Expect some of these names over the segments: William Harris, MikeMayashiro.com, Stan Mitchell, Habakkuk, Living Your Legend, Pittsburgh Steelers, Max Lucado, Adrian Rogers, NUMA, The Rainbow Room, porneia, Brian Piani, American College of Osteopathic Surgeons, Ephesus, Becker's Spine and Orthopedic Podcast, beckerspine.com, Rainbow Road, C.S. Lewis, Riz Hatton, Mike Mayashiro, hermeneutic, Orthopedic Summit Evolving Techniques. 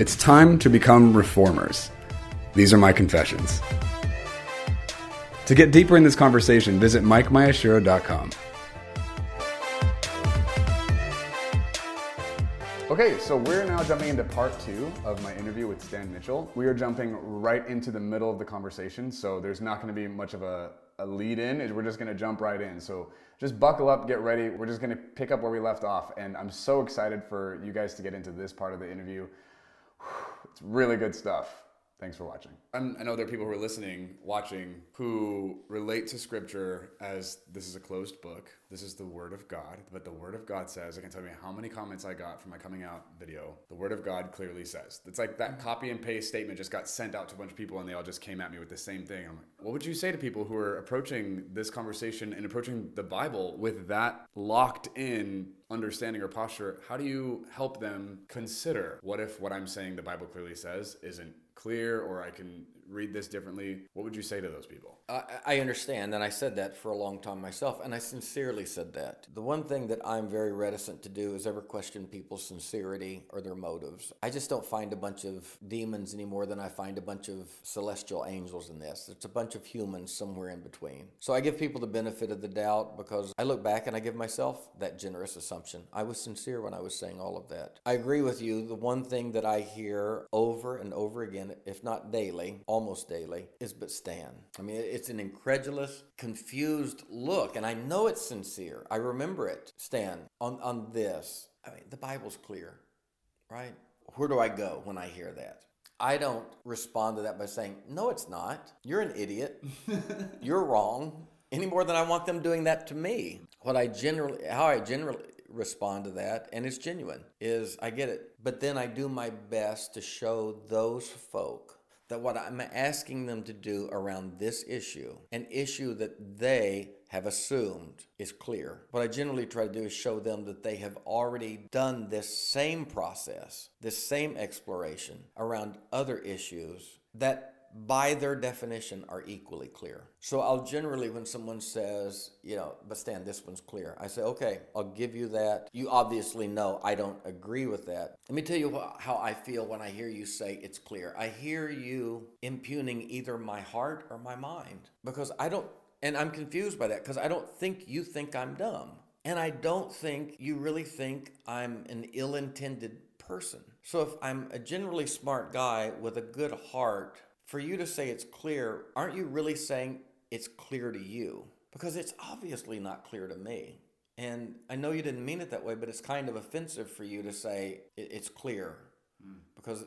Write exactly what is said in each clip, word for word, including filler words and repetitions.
It's time to become reformers. These are my confessions. To get deeper in this conversation, visit Mike Mayashiro dot com. Okay, so we're now jumping into part two of my interview with Stan Mitchell. We are jumping right into the middle of the conversation, so there's not going to be much of a, a lead-in. We're just going to jump right in. So just buckle up, get ready. We're just going to pick up where we left off, and I'm so excited for you guys to get into this part of the interview. It's really good stuff. Thanks for watching. I'm, I know there are people who are listening, watching, who relate to scripture as this is a closed book. This is the word of God. But the word of God says, I can tell you how many comments I got from my coming out video. The word of God clearly says. It's like that copy and paste statement just got sent out to a bunch of people and they all just came at me with the same thing. I'm like, what would you say to people who are approaching this conversation and approaching the Bible with that locked in understanding or posture? How do you help them consider, what if what I'm saying the Bible clearly says isn't clear, or I can read this differently? What would you say to those people? I, I understand, and I said that for a long time myself, and I sincerely said that. The one thing that I'm very reticent to do is ever question people's sincerity or their motives. I just don't find a bunch of demons any more than I find a bunch of celestial angels in this. It's a bunch of humans somewhere in between. So I give people the benefit of the doubt because I look back and I give myself that generous assumption. I was sincere when I was saying all of that. I agree with you. The one thing that I hear over and over again, if not daily, almost daily, is but Stan. I mean, it's an incredulous, confused look, and I know it's sincere. I remember it. Stan, on, on this, I mean, the Bible's clear, right? Where do I go when I hear that? I don't respond to that by saying, no, it's not. You're an idiot. You're wrong. Any more than I want them doing that to me. What I generally, how I generally respond to that, and it's genuine, is I get it. But then I do my best to show those folk that what I'm asking them to do around this issue, an issue that they have assumed is clear. What I generally try to do is show them that they have already done this same process, this same exploration around other issues that by their definition are equally clear. So I'll generally, when someone says, you know, but Stan, this one's clear, I say, okay, I'll give you that. You obviously know I don't agree with that. Let me tell you wh- how I feel when I hear you say it's clear. I hear you impugning either my heart or my mind, because I don't, and I'm confused by that, because I don't think you think I'm dumb. And I don't think you really think I'm an ill-intended person. So if I'm a generally smart guy with a good heart, for you to say it's clear, aren't you really saying it's clear to you? Because it's obviously not clear to me. And I know you didn't mean it that way, but it's kind of offensive for you to say it's clear. Mm. Because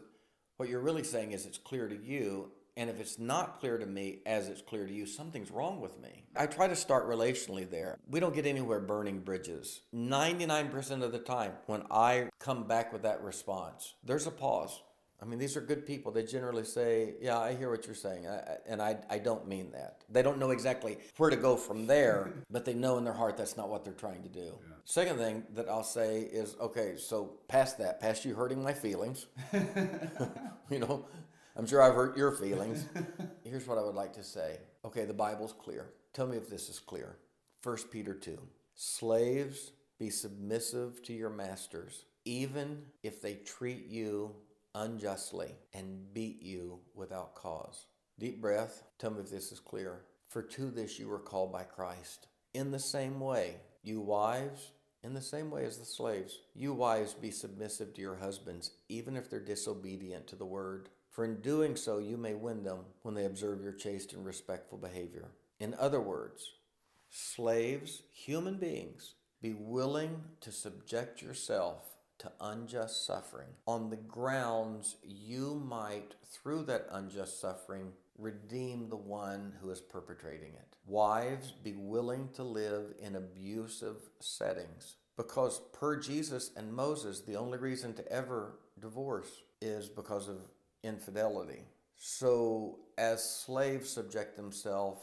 what you're really saying is it's clear to you. And if it's not clear to me as it's clear to you, something's wrong with me. I try to start relationally there. We don't get anywhere burning bridges. ninety-nine percent of the time when I come back with that response, there's a pause. I mean, these are good people. They generally say, yeah, I hear what you're saying, I, and I I don't mean that. They don't know exactly where to go from there, but they know in their heart that's not what they're trying to do. Yeah. Second thing that I'll say is, okay, so past that, past you hurting my feelings, you know, I'm sure I've hurt your feelings. Here's what I would like to say. Okay, the Bible's clear. Tell me if this is clear. First Peter two, slaves, be submissive to your masters, even if they treat you unjustly and beat you without cause. Deep breath. Tell me if this is clear. For to this you were called by Christ. In the same way, you wives, in the same way as the slaves, you wives be submissive to your husbands, even if they're disobedient to the word. For in doing so, you may win them when they observe your chaste and respectful behavior. In other words, slaves, human beings, be willing to subject yourself to unjust suffering on the grounds you might, through that unjust suffering, redeem the one who is perpetrating it. Wives, be willing to live in abusive settings, because per Jesus and Moses, the only reason to ever divorce is because of infidelity. So as slaves subject themselves,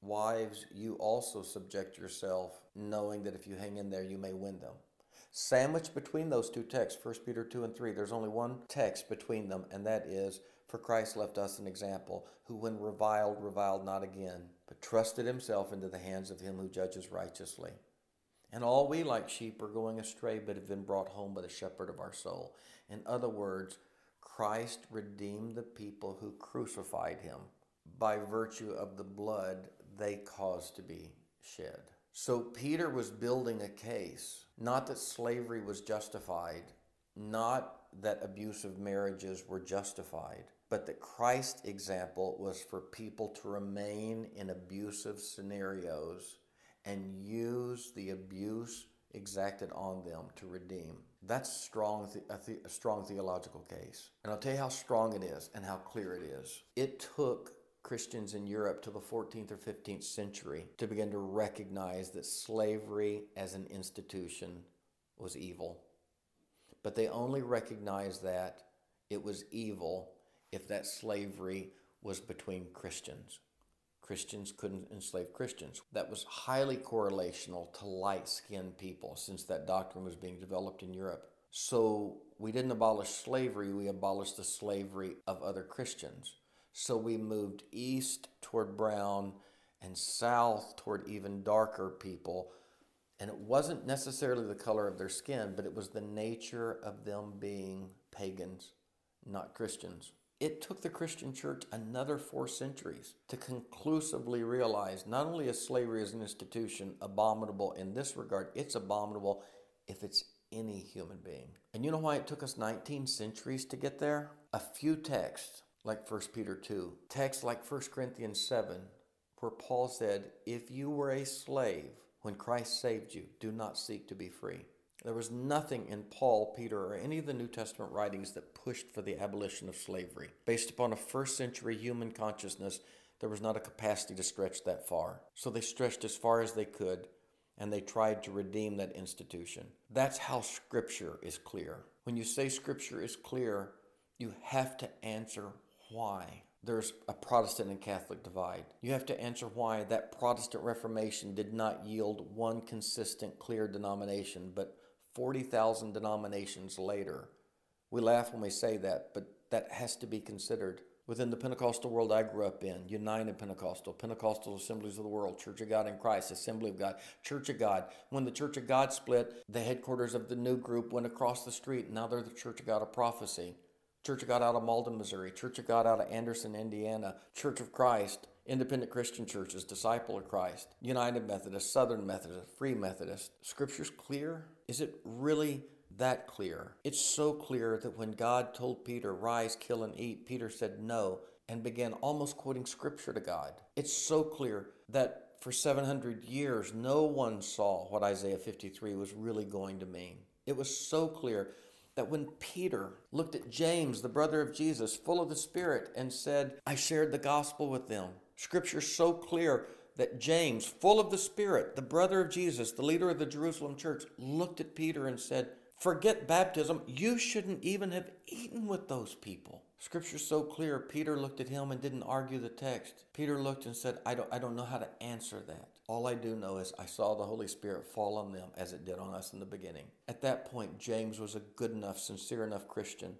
wives, you also subject yourself, knowing that if you hang in there, you may win them. Sandwiched between those two texts, First Peter two and three, there's only one text between them, and that is, for Christ left us an example, who when reviled, reviled not again, but trusted himself into the hands of him who judges righteously. And all we like sheep are going astray, but have been brought home by the shepherd of our soul. In other words, Christ redeemed the people who crucified him by virtue of the blood they caused to be shed. So Peter was building a case, not that slavery was justified, not that abusive marriages were justified, but that Christ's example was for people to remain in abusive scenarios and use the abuse exacted on them to redeem. That's strong, a, the, a strong theological case. And I'll tell you how strong it is and how clear it is. It took Christians in Europe till the fourteenth or fifteenth century to begin to recognize that slavery as an institution was evil. But they only recognized that it was evil if that slavery was between Christians. Christians couldn't enslave Christians. That was highly correlational to light-skinned people, since that doctrine was being developed in Europe. So we didn't abolish slavery, we abolished the slavery of other Christians. So we moved east toward brown and south toward even darker people. And it wasn't necessarily the color of their skin, but it was the nature of them being pagans, not Christians. It took the Christian church another four centuries to conclusively realize not only is slavery as an institution abominable in this regard, it's abominable if it's any human being. And you know why it took us nineteen centuries to get there? A few texts like First Peter two, texts like First Corinthians seven, where Paul said, if you were a slave when Christ saved you, do not seek to be free. There was nothing in Paul, Peter, or any of the New Testament writings that pushed for the abolition of slavery. Based upon a first century human consciousness, there was not a capacity to stretch that far. So they stretched as far as they could, and they tried to redeem that institution. That's how Scripture is clear. When you say Scripture is clear, you have to answer why. There's a Protestant and Catholic divide. You have to answer why that Protestant Reformation did not yield one consistent, clear denomination, but forty thousand denominations later. We laugh when we say that, but that has to be considered. Within the Pentecostal world I grew up in, United Pentecostal, Pentecostal Assemblies of the World, Church of God in Christ, Assembly of God, Church of God. When the Church of God split, the headquarters of the new group went across the street, and now they're the Church of God of Prophecy. Church of God out of Malden, Missouri, Church of God out of Anderson, Indiana, Church of Christ, Independent Christian Churches, Disciple of Christ, United Methodist, Southern Methodist, Free Methodist. Scripture's clear? Is it really that clear? It's so clear that when God told Peter, rise, kill, and eat, Peter said no and began almost quoting Scripture to God. It's so clear that for seven hundred years, no one saw what Isaiah fifty-three was really going to mean. It was so clear that when Peter looked at James, the brother of Jesus, full of the Spirit, and said, I shared the gospel with them. Scripture's so clear that James, full of the Spirit, the brother of Jesus, the leader of the Jerusalem church, looked at Peter and said, forget baptism. You shouldn't even have eaten with those people. Scripture's so clear, Peter looked at him and didn't argue the text. Peter looked and said, I don't, I don't know how to answer that. All I do know is I saw the Holy Spirit fall on them as it did on us in the beginning. At that point, James was a good enough, sincere enough Christian.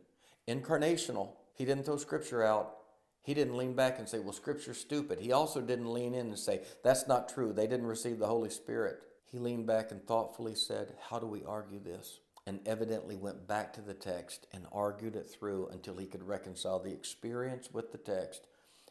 Incarnational. He didn't throw Scripture out. He didn't lean back and say, well, Scripture's stupid. He also didn't lean in and say, that's not true. They didn't receive the Holy Spirit. He leaned back and thoughtfully said, how do we argue this? And evidently went back to the text and argued it through until he could reconcile the experience with the text.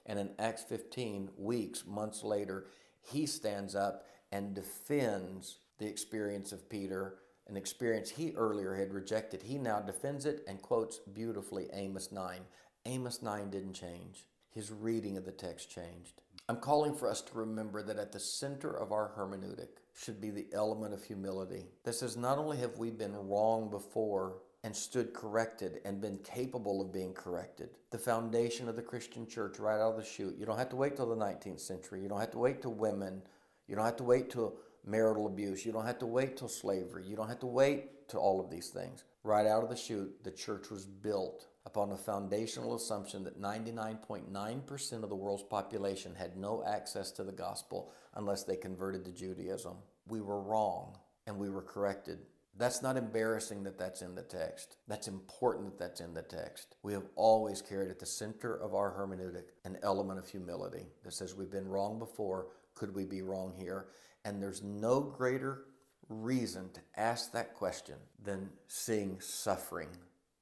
And in Acts fifteen, weeks, months later, he stands up and defends the experience of Peter, an experience he earlier had rejected. He now defends it and quotes beautifully Amos nine. Amos nine didn't change. His reading of the text changed. I'm calling for us to remember that at the center of our hermeneutic should be the element of humility. That says not only have we been wrong before and stood corrected and been capable of being corrected. The foundation of the Christian church right out of the chute. You don't have to wait till the nineteenth century. You don't have to wait till women. You don't have to wait till marital abuse. You don't have to wait till slavery. You don't have to wait till all of these things. Right out of the chute, the church was built upon the foundational assumption that ninety-nine point nine percent of the world's population had no access to the gospel unless they converted to Judaism. We were wrong, and we were corrected. That's not embarrassing that that's in the text. That's important that that's in the text. We have always carried at the center of our hermeneutic an element of humility that says we've been wrong before, could we be wrong here? And there's no greater reason to ask that question than seeing suffering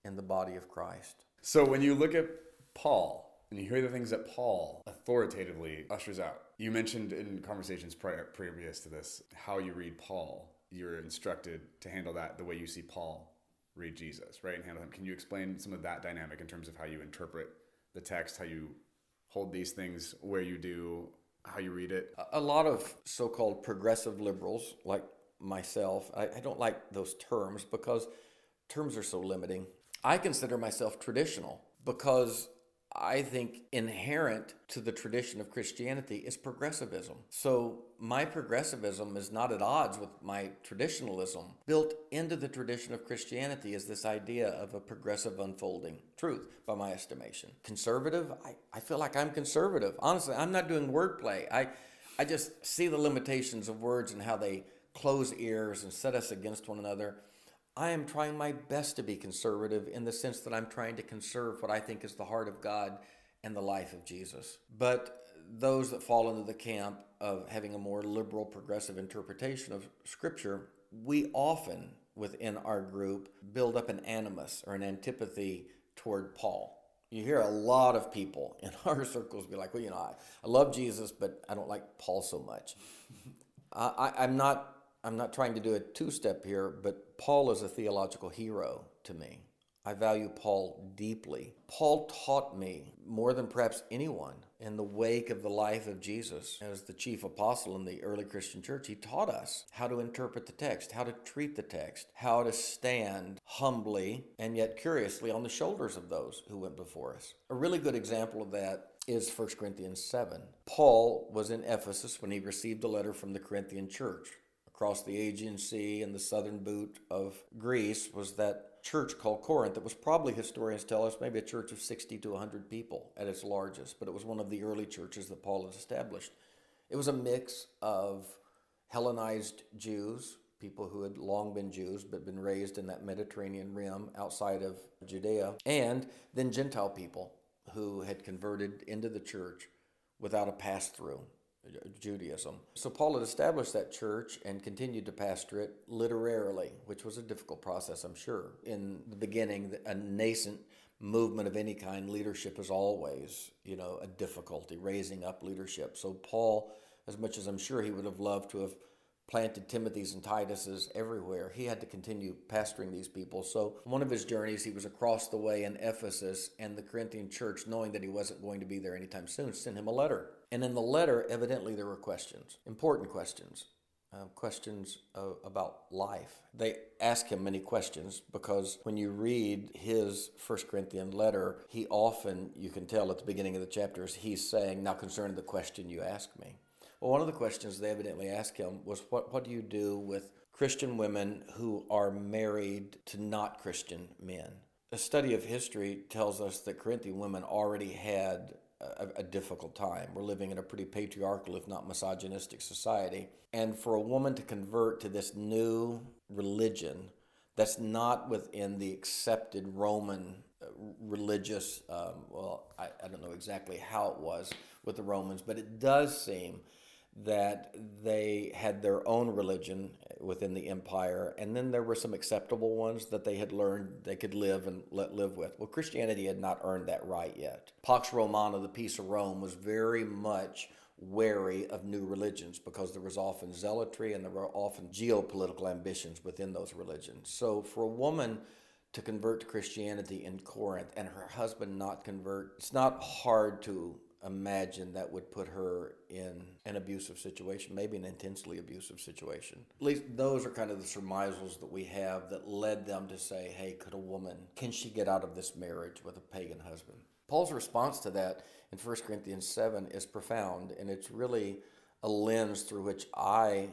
in the body of Christ. So when you look at Paul and you hear the things that Paul authoritatively ushers out, you mentioned in conversations prior, previous to this, how you read Paul, you're instructed to handle that the way you see Paul read Jesus, right? And handle him. Can you explain some of that dynamic in terms of how you interpret the text, how you hold these things where you do, how you read it? A lot of so-called progressive liberals like myself, I, I don't like those terms because terms are so limiting. I consider myself traditional because I think inherent to the tradition of Christianity is progressivism. So my progressivism is not at odds with my traditionalism. Built into the tradition of Christianity is this idea of a progressive unfolding truth, by my estimation. Conservative, I, I feel like I'm conservative. Honestly, I'm not doing wordplay. I, I just see the limitations of words and how they close ears and set us against one another. I am trying my best to be conservative in the sense that I'm trying to conserve what I think is the heart of God and the life of Jesus. But those that fall into the camp of having a more liberal, progressive interpretation of Scripture, we often, within our group, build up an animus or an antipathy toward Paul. You hear a lot of people in our circles be like, well, you know, I, I love Jesus, but I don't like Paul so much. I, I, I'm not... I'm not trying to do a two-step here, but Paul is a theological hero to me. I value Paul deeply. Paul taught me more than perhaps anyone in the wake of the life of Jesus. As the chief apostle in the early Christian church, he taught us how to interpret the text, how to treat the text, how to stand humbly and yet curiously on the shoulders of those who went before us. A really good example of that is First Corinthians seven. Paul was in Ephesus when he received a letter from the Corinthian church. Across the Aegean Sea and the southern boot of Greece was that church called Corinth that was probably, historians tell us, maybe a church of sixty to one hundred people at its largest, but it was one of the early churches that Paul had established. It was a mix of Hellenized Jews, people who had long been Jews but been raised in that Mediterranean rim outside of Judea, and then Gentile people who had converted into the church without a pass-through. Judaism. So Paul had established that church and continued to pastor it literarily, which was a difficult process, I'm sure. In the beginning, a nascent movement of any kind, leadership is always, you know, a difficulty, raising up leadership. So Paul, as much as I'm sure he would have loved to have planted Timothy's and Titus's everywhere, he had to continue pastoring these people. So one of his journeys, he was across the way in Ephesus, and the Corinthian church, knowing that he wasn't going to be there anytime soon, sent him a letter. And in the letter, evidently, there were questions, important questions, uh, questions uh, about life. They ask him many questions because when you read his First Corinthian letter, he often, you can tell at the beginning of the chapters, he's saying, now concerning the question you ask me. Well, one of the questions they evidently asked him was, what, what do you do with Christian women who are married to not Christian men? A study of history tells us that Corinthian women already had a, a difficult time. We're living in a pretty patriarchal, if not misogynistic, society. And for a woman to convert to this new religion that's not within the accepted Roman religious, um, well, I, I don't know exactly how it was with the Romans, but it does seem that they had their own religion within the empire, and then there were some acceptable ones that they had learned they could live and let live with. Well, Christianity had not earned that right yet. Pax Romana, the peace of Rome, was very much wary of new religions because there was often zealotry and there were often geopolitical ambitions within those religions. So for a woman to convert to Christianity in Corinth and her husband not convert, it's not hard to imagine that would put her in an abusive situation, maybe an intensely abusive situation. At least those are kind of the surmisals that we have that led them to say, hey, could a woman, can she get out of this marriage with a pagan husband? Paul's response to that in First Corinthians seven is profound, and it's really a lens through which I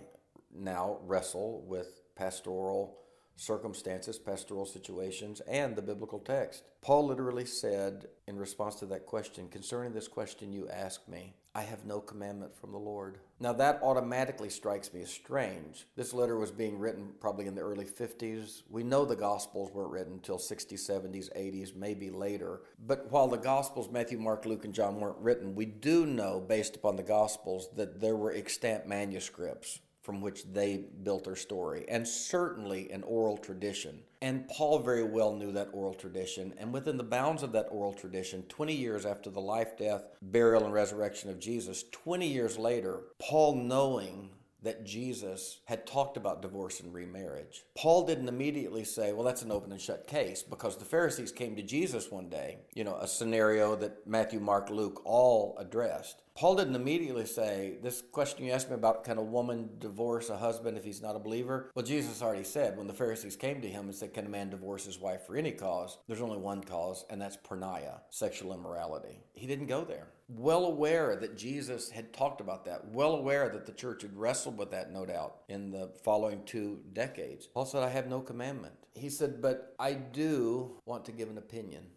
now wrestle with pastoral circumstances, pastoral situations, and the biblical text. Paul literally said in response to that question, "Concerning this question you ask me, I have no commandment from the Lord." Now that automatically strikes me as strange. This letter was being written probably in the early fifties. We know the Gospels weren't written until sixties, seventies, eighties, maybe later. But while the Gospels, Matthew, Mark, Luke, and John weren't written, we do know based upon the Gospels that there were extant manuscripts from which they built their story, and certainly an oral tradition. And Paul very well knew that oral tradition, and within the bounds of that oral tradition, twenty years after the life, death, burial, and resurrection of Jesus, twenty years later, Paul, knowing that Jesus had talked about divorce and remarriage, Paul didn't immediately say, well, that's an open and shut case, because the Pharisees came to Jesus one day, you know, a scenario that Matthew, Mark, Luke all addressed. Paul didn't immediately say, this question you asked me about, can a woman divorce a husband if he's not a believer? Well, Jesus already said, when the Pharisees came to him and said, can a man divorce his wife for any cause? There's only one cause, and that's porneia, sexual immorality. He didn't go there. Well aware that Jesus had talked about that, well aware that the church had wrestled with that, no doubt, in the following two decades. Paul said, I have no commandment. He said, but I do want to give an opinion.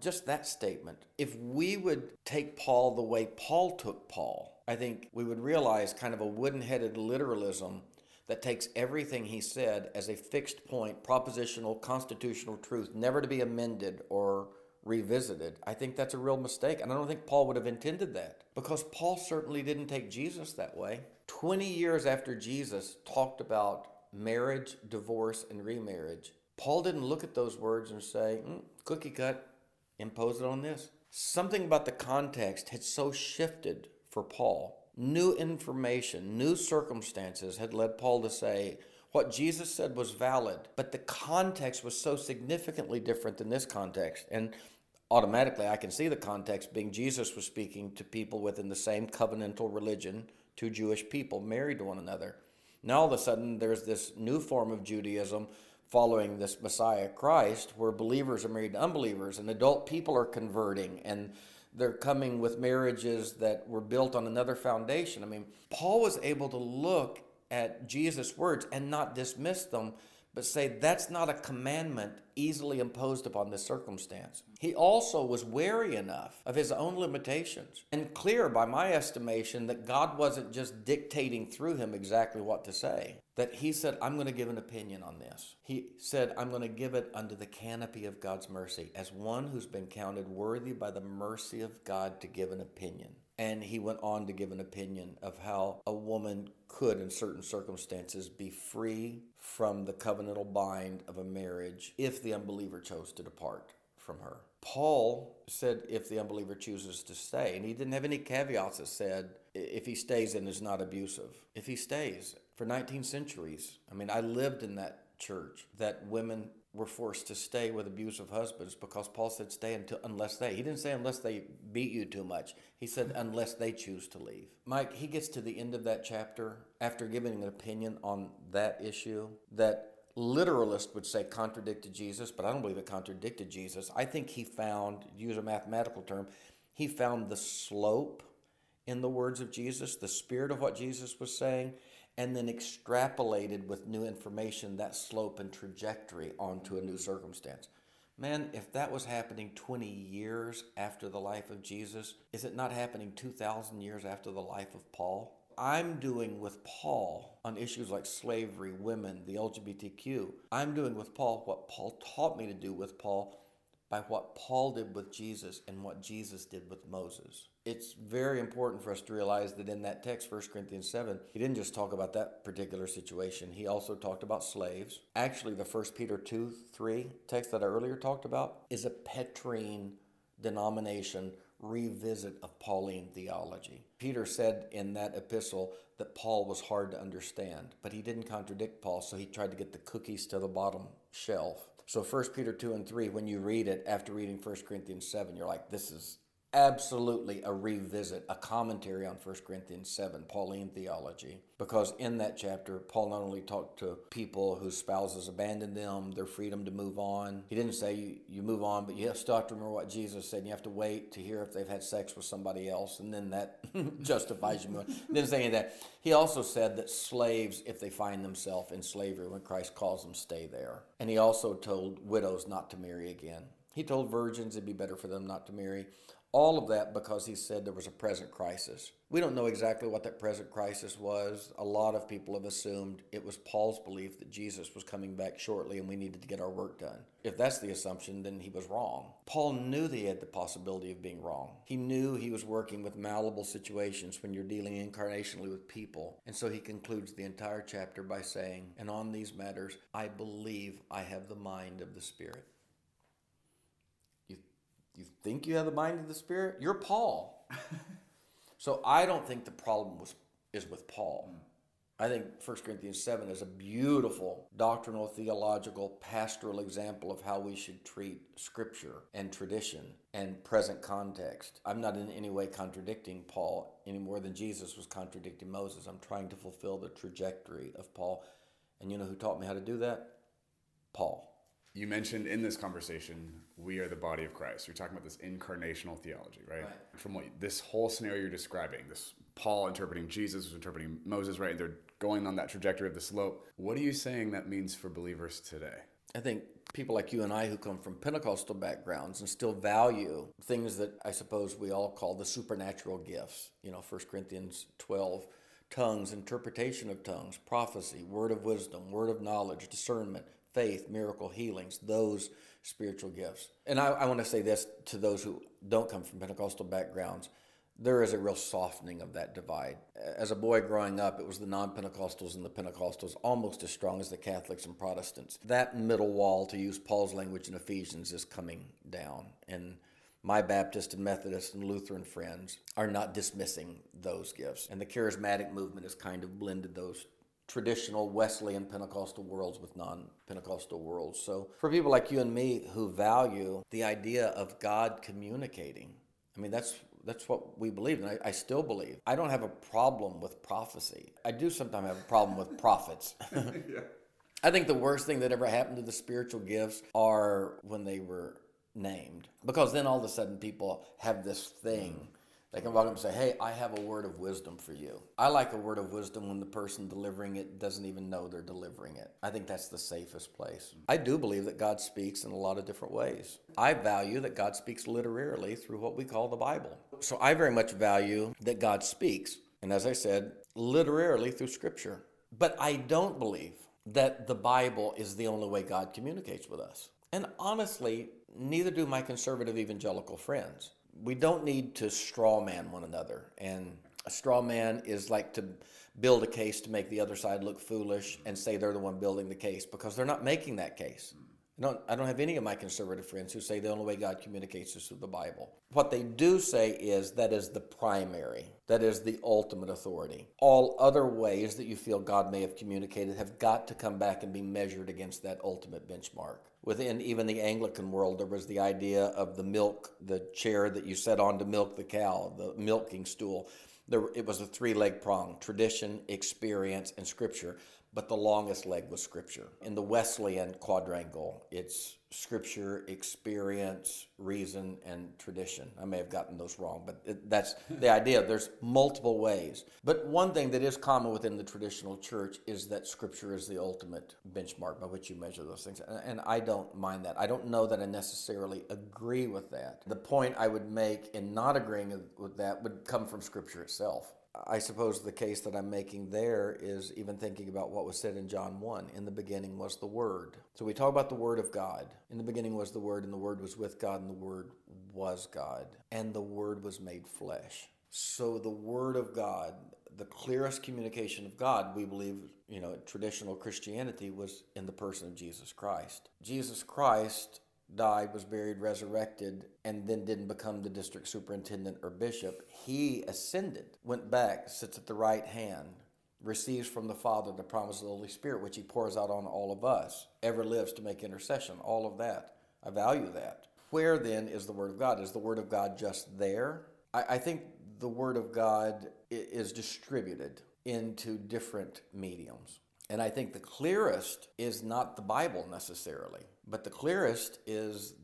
Just that statement. If we would take Paul the way Paul took Paul, I think we would realize kind of a wooden-headed literalism that takes everything he said as a fixed point, propositional, constitutional truth, never to be amended or revisited. I think that's a real mistake, and I don't think Paul would have intended that, because Paul certainly didn't take Jesus that way. twenty years after Jesus talked about marriage, divorce, and remarriage, Paul didn't look at those words and say, mm, cookie cut, impose it on this. Something about the context had so shifted for Paul. New information, new circumstances had led Paul to say, what Jesus said was valid, but the context was so significantly different than this context. And automatically, I can see the context being Jesus was speaking to people within the same covenantal religion, two Jewish people married to one another. Now, all of a sudden, there's this new form of Judaism following this Messiah Christ, where believers are married to unbelievers, and adult people are converting, and they're coming with marriages that were built on another foundation. I mean, Paul was able to look at Jesus' words and not dismiss them, but say that's not a commandment easily imposed upon this circumstance. He also was wary enough of his own limitations and clear, by my estimation, that God wasn't just dictating through him exactly what to say, that he said, I'm going to give an opinion on this. He said, I'm going to give it under the canopy of God's mercy, as one who's been counted worthy by the mercy of God to give an opinion. And he went on to give an opinion of how a woman could, in certain circumstances, be free from the covenantal bind of a marriage if the unbeliever chose to depart from her. Paul said if the unbeliever chooses to stay, and he didn't have any caveats that said if he stays and is not abusive. If he stays, for nineteen centuries, I mean, I lived in that church that women were forced to stay with abusive husbands, because Paul said stay until unless they. He didn't say unless they beat you too much. He said unless they choose to leave. Mike, he gets to the end of that chapter after giving an opinion on that issue that literalist would say contradicted Jesus, but I don't believe it contradicted Jesus. I think he found, use a mathematical term, he found the slope in the words of Jesus, the spirit of what Jesus was saying, and then extrapolated with new information that slope and trajectory onto a new circumstance. Man, if that was happening twenty years after the life of Jesus, is it not happening two thousand years after the life of Paul? I'm doing with Paul on issues like slavery, women, the L G B T Q. I'm doing with Paul what Paul taught me to do with Paul by what Paul did with Jesus and what Jesus did with Moses. It's very important for us to realize that in that text, First Corinthians seven, he didn't just talk about that particular situation. He also talked about slaves. Actually, the First Peter two three text that I earlier talked about is a Petrine denomination revisit of Pauline theology. Peter said in that epistle that Paul was hard to understand, but he didn't contradict Paul, so he tried to get the cookies to the bottom shelf. So First Peter two and three, when you read it after reading First Corinthians seven, you're like, this is absolutely a revisit, a commentary on First Corinthians seven, Pauline theology, because in that chapter, Paul not only talked to people whose spouses abandoned them, their freedom to move on. He didn't say you, you move on, but you still have to remember what Jesus said, and you have to wait to hear if they've had sex with somebody else, and then that justifies you moving. He didn't say any of that. He also said that slaves, if they find themselves in slavery, when Christ calls them, stay there. And he also told widows not to marry again. He told virgins it'd be better for them not to marry. All of that because he said there was a present crisis. We don't know exactly what that present crisis was. A lot of people have assumed it was Paul's belief that Jesus was coming back shortly and we needed to get our work done. If that's the assumption, then he was wrong. Paul knew that he had the possibility of being wrong. He knew he was working with malleable situations when you're dealing incarnationally with people. And so he concludes the entire chapter by saying, "And on these matters, I believe I have the mind of the Spirit." You think you have the mind of the Spirit? You're Paul. So I don't think the problem was is with Paul. Mm. I think First Corinthians seven is a beautiful doctrinal, theological, pastoral example of how we should treat Scripture and tradition and present context. I'm not in any way contradicting Paul any more than Jesus was contradicting Moses. I'm trying to fulfill the trajectory of Paul. And you know who taught me how to do that? Paul. You mentioned in this conversation, we are the body of Christ. You're talking about this incarnational theology, right? right? From what this whole scenario you're describing, this Paul interpreting Jesus, interpreting Moses, right? They're going on that trajectory of the slope. What are you saying that means for believers today? I think people like you and I who come from Pentecostal backgrounds and still value things that I suppose we all call the supernatural gifts. You know, First Corinthians twelve, tongues, interpretation of tongues, prophecy, word of wisdom, word of knowledge, discernment, faith, miracle, healings, those spiritual gifts. And I, I want to say this to those who don't come from Pentecostal backgrounds. There is a real softening of that divide. As a boy growing up, it was the non-Pentecostals and the Pentecostals almost as strong as the Catholics and Protestants. That middle wall, to use Paul's language in Ephesians, is coming down. And my Baptist and Methodist and Lutheran friends are not dismissing those gifts. And the charismatic movement has kind of blended those traditional Wesleyan Pentecostal worlds with non-Pentecostal worlds. So for people like you and me who value the idea of God communicating, I mean, that's that's what we believe, and I, I still believe. I don't have a problem with prophecy. I do sometimes have a problem with prophets. Yeah. I think the worst thing that ever happened to the spiritual gifts are when they were named, because then all of a sudden people have this thing. Mm. They can walk up and say, "Hey, I have a word of wisdom for you." I like a word of wisdom when the person delivering it doesn't even know they're delivering it. I think that's the safest place. I do believe that God speaks in a lot of different ways. I value that God speaks literally through what we call the Bible. So I very much value that God speaks, and as I said, literally through Scripture. But I don't believe that the Bible is the only way God communicates with us. And honestly, neither do my conservative evangelical friends. We don't need to straw man one another. And a straw man is like to build a case to make the other side look foolish and say they're the one building the case, because they're not making that case. I don't, I don't have any of my conservative friends who say the only way God communicates is through the Bible. What they do say is that is the primary, that is the ultimate authority. All other ways that you feel God may have communicated have got to come back and be measured against that ultimate benchmark. Within even the Anglican world, there was the idea of the milk, the chair that you sat on to milk the cow, the milking stool. There, it was a three-leg prong: tradition, experience, and Scripture. But the longest leg was Scripture. In the Wesleyan quadrangle, it's Scripture, experience, reason, and tradition. I may have gotten those wrong, but it, that's the idea. There's multiple ways. But one thing that is common within the traditional church is that Scripture is the ultimate benchmark by which you measure those things. And, and I don't mind that. I don't know that I necessarily agree with that. The point I would make in not agreeing with that would come from Scripture itself. I suppose the case that I'm making there is even thinking about what was said in John one. In the beginning was the Word. So we talk about the Word of God. In the beginning was the Word, and the Word was with God, and the Word was God. And the Word was made flesh. So the Word of God, the clearest communication of God, we believe, you know, traditional Christianity was in the person of Jesus Christ. Jesus Christ died, was buried, resurrected, and then didn't become the district superintendent or bishop. He ascended, went back, sits at the right hand, receives from the Father the promise of the Holy Spirit, which he pours out on all of us, ever lives to make intercession, all of that. I value that. where then is the Word of God? Is the Word of God just there? I, I think the Word of God is distributed into different mediums. And I think the clearest is not the Bible necessarily, but the clearest is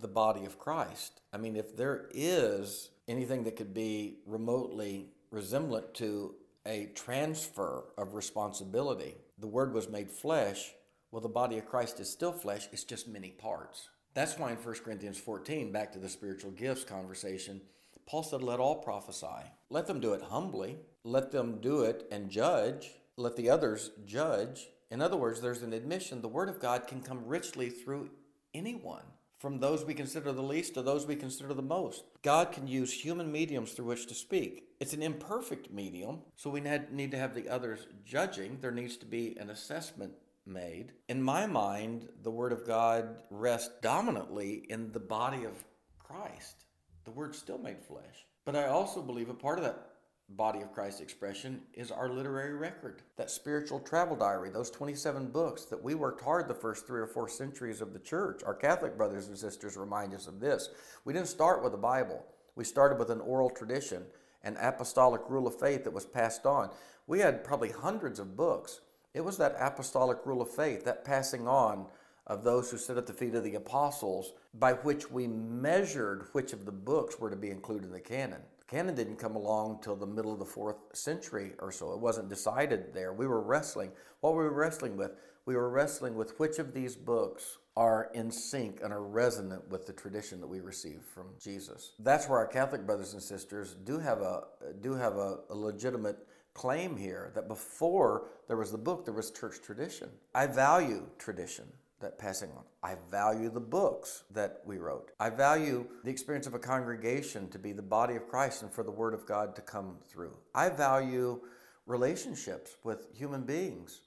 the body of Christ. I mean, if there is anything that could be remotely resemblant to a transfer of responsibility, the Word was made flesh. Well, the body of Christ is still flesh. It's just many parts. That's why in First Corinthians fourteen, back to the spiritual gifts conversation, Paul said, let all prophesy. Let them do it humbly. Let them do it and judge. Let the others judge. In other words, there's an admission. The Word of God can come richly through anyone, from those we consider the least to those we consider the most. God can use human mediums through which to speak. It's an imperfect medium, so we need to have the others judging. There needs to be an assessment made. In my mind, the Word of God rests dominantly in the body of Christ. The Word still made flesh. But I also believe a part of that body of Christ expression is our literary record, that spiritual travel diary, those twenty-seven books that we worked hard the first three or four centuries of the church. Our Catholic brothers and sisters remind us of this. We didn't start with the Bible. We started with an oral tradition, an apostolic rule of faith that was passed on. We had probably hundreds of books. It was that apostolic rule of faith, that passing on of those who sit at the feet of the apostles, by which we measured which of the books were to be included in the canon. The canon didn't come along till the middle of the fourth century or so. It wasn't decided there. We were wrestling. What were we wrestling with? We were wrestling with which of these books are in sync and are resonant with the tradition that we receive from Jesus. That's where our Catholic brothers and sisters do have a do have a, a legitimate claim here, that before there was the book, there was church tradition. I value tradition, that passing on. I value the books that we wrote. I value the experience of a congregation to be the body of Christ and for the Word of God to come through. I value relationships with human beings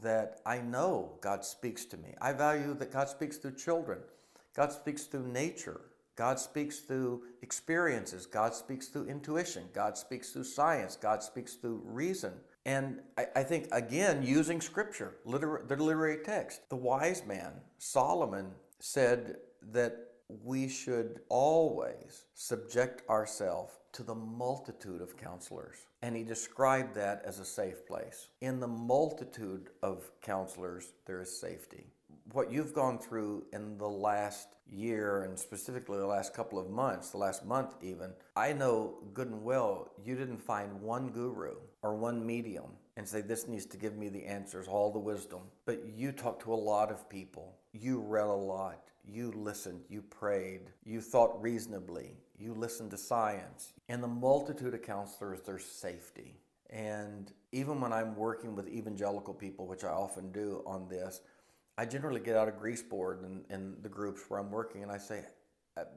that I know God speaks to me. I value that God speaks through children. God speaks through nature. God speaks through experiences. God speaks through intuition. God speaks through science. God speaks through reason. And I, I think, again, using Scripture, liter- the literary text, the wise man, Solomon, said that we should always subject ourselves to the multitude of counselors. And he described that as a safe place. In the multitude of counselors, there is safety. What you've gone through in the last year, and specifically the last couple of months, the last month even, I know good and well you didn't find one guru or one medium and say, this needs to give me the answers, all the wisdom. But you talked to a lot of people. You read a lot. You listened. You prayed. You thought reasonably. You listened to science. In the multitude of counselors, there's safety. And even when I'm working with evangelical people, which I often do on this, I generally get out a grease board in, in the groups where I'm working, and I say,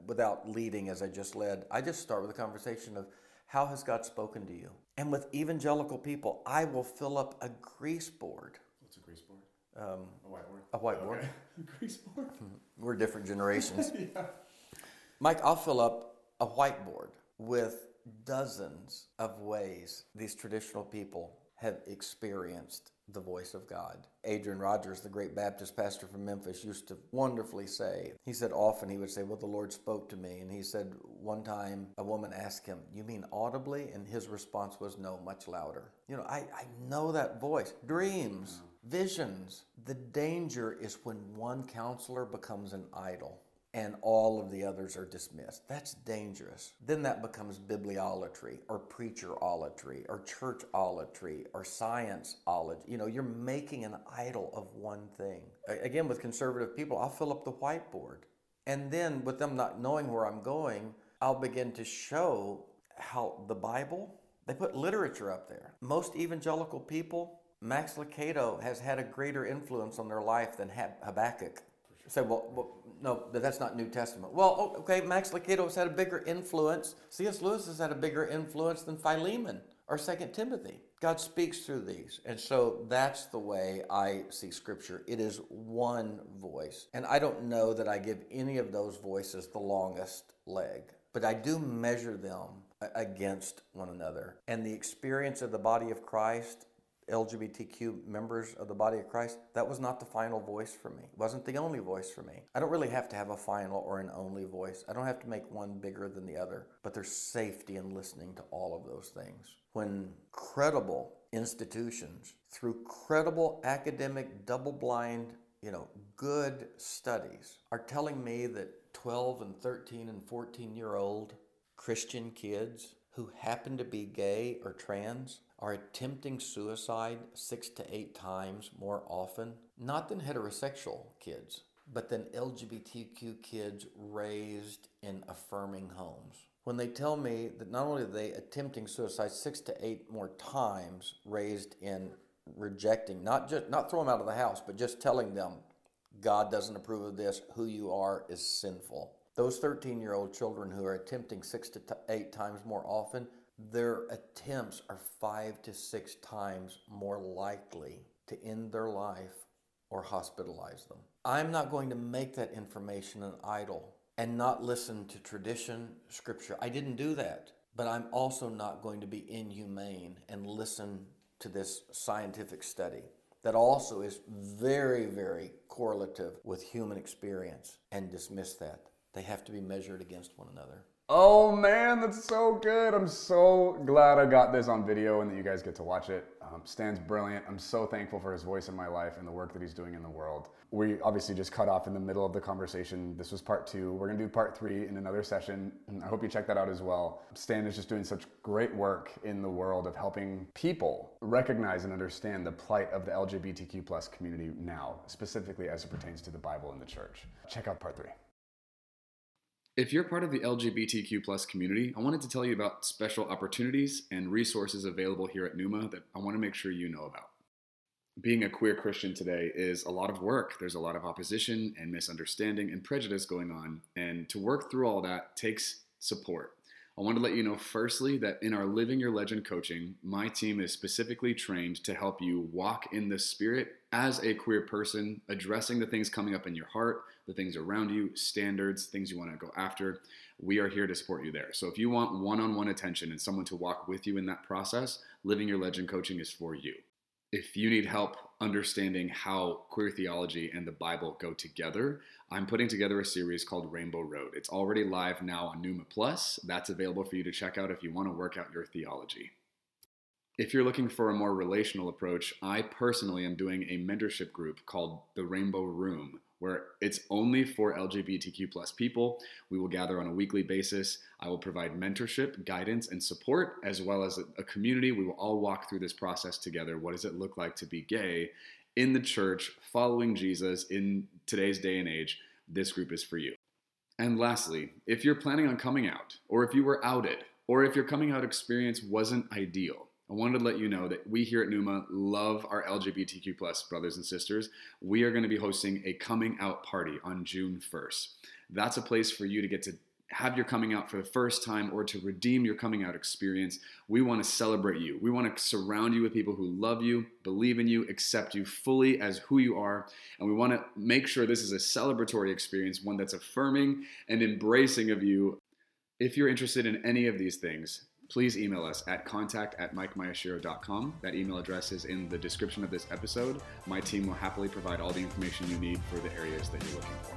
without leading as I just led, I just start with a conversation of, how has God spoken to you? And with evangelical people, I will fill up a grease board. What's a grease board? Um, a whiteboard. A whiteboard. Okay. A grease board. We're different generations. Yeah. Mike, I'll fill up a whiteboard with dozens of ways these traditional people have experienced the voice of God. Adrian Rogers, the great Baptist pastor from Memphis, used to wonderfully say, he said often, he would say, well, the Lord spoke to me. And he said one time a woman asked him, you mean audibly? And his response was, no, much louder. You know, I, I know that voice. Dreams, visions. The danger is when one counselor becomes an idol and all of the others are dismissed. That's dangerous. Then that becomes bibliolatry or preacherolatry or churcholatry or scienceology. You know, you're making an idol of one thing. Again, with conservative people, I'll fill up the whiteboard. And then with them not knowing where I'm going, I'll begin to show how the Bible, they put literature up there. Most evangelical people, Max Lucado has had a greater influence on their life than Habakkuk. Say, well, well, no, but that's not New Testament. Well, okay, Max Lucado has had a bigger influence. C S. Lewis has had a bigger influence than Philemon or Second Timothy. God speaks through these. And so that's the way I see Scripture. It is one voice. And I don't know that I give any of those voices the longest leg, but I do measure them against one another. And the experience of the body of Christ L G B T Q members of the body of Christ, that was not the final voice for me. It wasn't the only voice for me. I don't really have to have a final or an only voice. I don't have to make one bigger than the other, but there's safety in listening to all of those things. When credible institutions, through credible academic, double-blind, you know, good studies are telling me that twelve and thirteen and fourteen-year-old Christian kids who happen to be gay or trans are attempting suicide six to eight times more often, not than heterosexual kids, but than L G B T Q kids raised in affirming homes. When they tell me that not only are they attempting suicide six to eight more times raised in rejecting, not just not throw them out of the house, but just telling them, God doesn't approve of this, who you are is sinful. Those thirteen-year-old children who are attempting six to t- eight times more often, their attempts are five to six times more likely to end their life or hospitalize them. I'm not going to make that information an idol and not listen to tradition, scripture. I didn't do that, but I'm also not going to be inhumane and listen to this scientific study that also is very, very correlative with human experience and dismiss that. They have to be measured against one another. Oh man, that's so good. I'm so glad I got this on video and that you guys get to watch it. Um, Stan's brilliant. I'm so thankful for his voice in my life and the work that he's doing in the world. We obviously just cut off in the middle of the conversation. This was part two. We're gonna do part three in another session. And I hope you check that out as well. Stan is just doing such great work in the world of helping people recognize and understand the plight of the L G B T Q plus community now, specifically as it pertains to the Bible and the church. Check out part three. If you're part of the L G B T Q plus community, I wanted to tell you about special opportunities and resources available here at NUMA that I want to make sure you know about. Being a queer Christian today is a lot of work. There's a lot of opposition and misunderstanding and prejudice going on, and to work through all that takes support. I want to let you know firstly that in our Living Your Legend coaching, my team is specifically trained to help you walk in the spirit as a queer person, addressing the things coming up in your heart, the things around you, standards, things you want to go after. We are here to support you there. So if you want one-on-one attention and someone to walk with you in that process, Living Your Legend coaching is for you. If you need help understanding how queer theology and the Bible go together, I'm putting together a series called Rainbow Road. It's already live now on NUMA Plus. That's available for you to check out if you want to work out your theology. If you're looking for a more relational approach, I personally am doing a mentorship group called The Rainbow Room, where it's only for L G B T Q plus people. We will gather on a weekly basis. I will provide mentorship, guidance, and support, as well as a community. We will all walk through this process together. What does it look like to be gay in the church, following Jesus in today's day and age? This group is for you. And lastly, if you're planning on coming out, or if you were outed, or if your coming out experience wasn't ideal, I wanted to let you know that we here at NUMA love our L G B T Q plus brothers and sisters. We are going to be hosting a coming out party on June first. That's a place for you to get to have your coming out for the first time or to redeem your coming out experience. We want to celebrate you. We want to surround you with people who love you, believe in you, accept you fully as who you are. And we want to make sure this is a celebratory experience, one that's affirming and embracing of you. If you're interested in any of these things, please email us at contact at Mike Mayashiro dot com. That email address is in the description of this episode. My team will happily provide all the information you need for the areas that you're looking for.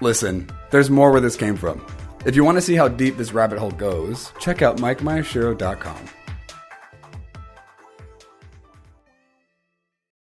Listen, there's more where this came from. If you want to see how deep this rabbit hole goes, check out Mike Mayashiro dot com.